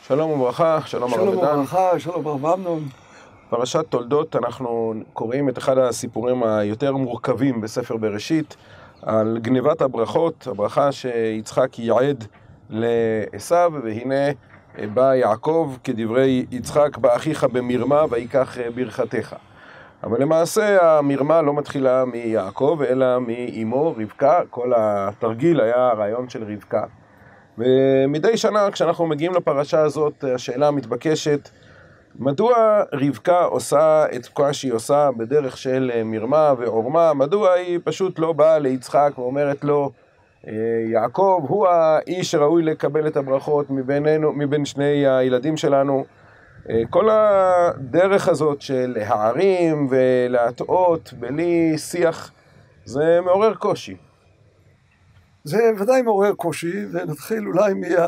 שלום וברכה, שלום הרב דן. שלום וברכה, שלום הרב אמנון. פרשת תולדות, אנחנו קוראים את אחד הסיפורים היותר מורכבים בספר בראשית, על גניבת הברכות, הברכה שיצחק ייעד לעשיו, והנה בא יעקב כדברי יצחק, בא אחיך במרמה ויקח ברכתך. אבל למעשה המרמה לא מתחילה מיעקב, אלא מאמו רבקה, כל התרגיל היה הרעיון של רבקה. ומדי שנה כשאנחנו מגיעים לפרשה הזאת, השאלה מתבקשת, מדוע רבקה עושה את כל שהיא עושה בדרך של מרמה ועורמה? מדוע היא פשוט לא באה ליצחק ואומרת לו, יעקב הוא האיש שראוי לקבל את הברכות מבין שני הילדים שלנו? כל הדרך הזאת של הערים ולהטעות בלי שיח, זה מעורר קושי. זה ודאי מעורר קושי, ונתחיל אולי